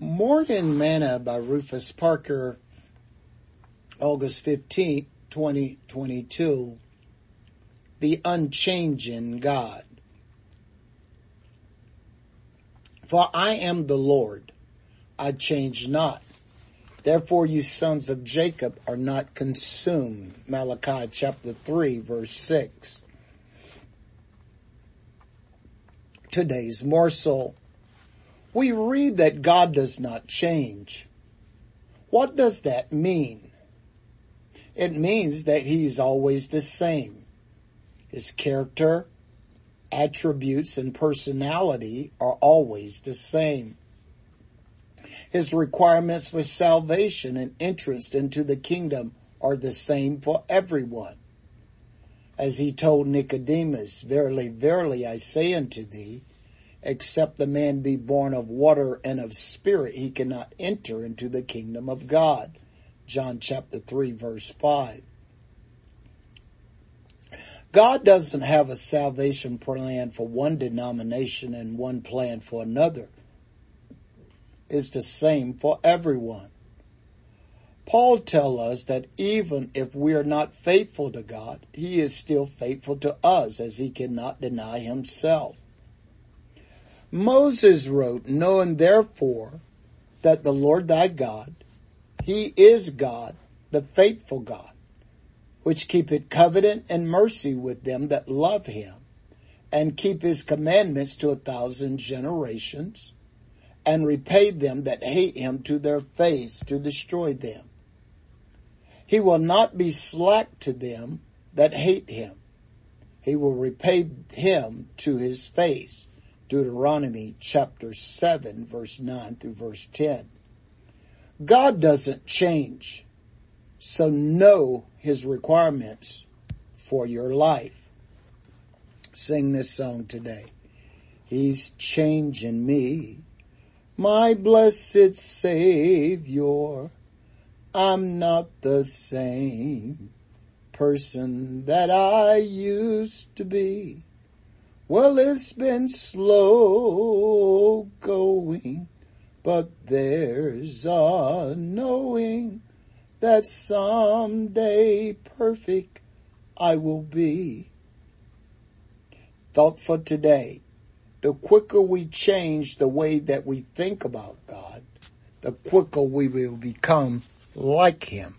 Morgan Manna by Rufus Parker, August 15th, 2022. The Unchanging God. For I am the Lord, I change not. Therefore you sons of Jacob are not consumed. Malachi chapter 3, verse 6. Today's morsel. We read that God does not change. What does that mean? It means that He is always the same. His character, attributes, and personality are always the same. His requirements for salvation and entrance into the kingdom are the same for everyone. As He told Nicodemus, verily, verily, I say unto thee, except the man be born of water and of spirit, he cannot enter into the kingdom of God. John chapter 3, verse 5. God doesn't have a salvation plan for one denomination and one plan for another. It's the same for everyone. Paul tells us that even if we are not faithful to God, He is still faithful to us, as He cannot deny Himself. Moses wrote, knowing therefore that the Lord thy God, He is God, the faithful God, which keepeth covenant and mercy with them that love Him, and keep His commandments to 1,000 generations, and repay them that hate Him to their face to destroy them. He will not be slack to them that hate Him. He will repay him to his face. Deuteronomy chapter 7, verse 9 through verse 10. God doesn't change, so know His requirements for your life. Sing this song today. He's changing me, my blessed Savior. I'm not the same person that I used to be. Well, it's been slow going, but there's a knowing that someday perfect I will be. Thought for today. The quicker we change the way that we think about God, the quicker we will become like Him.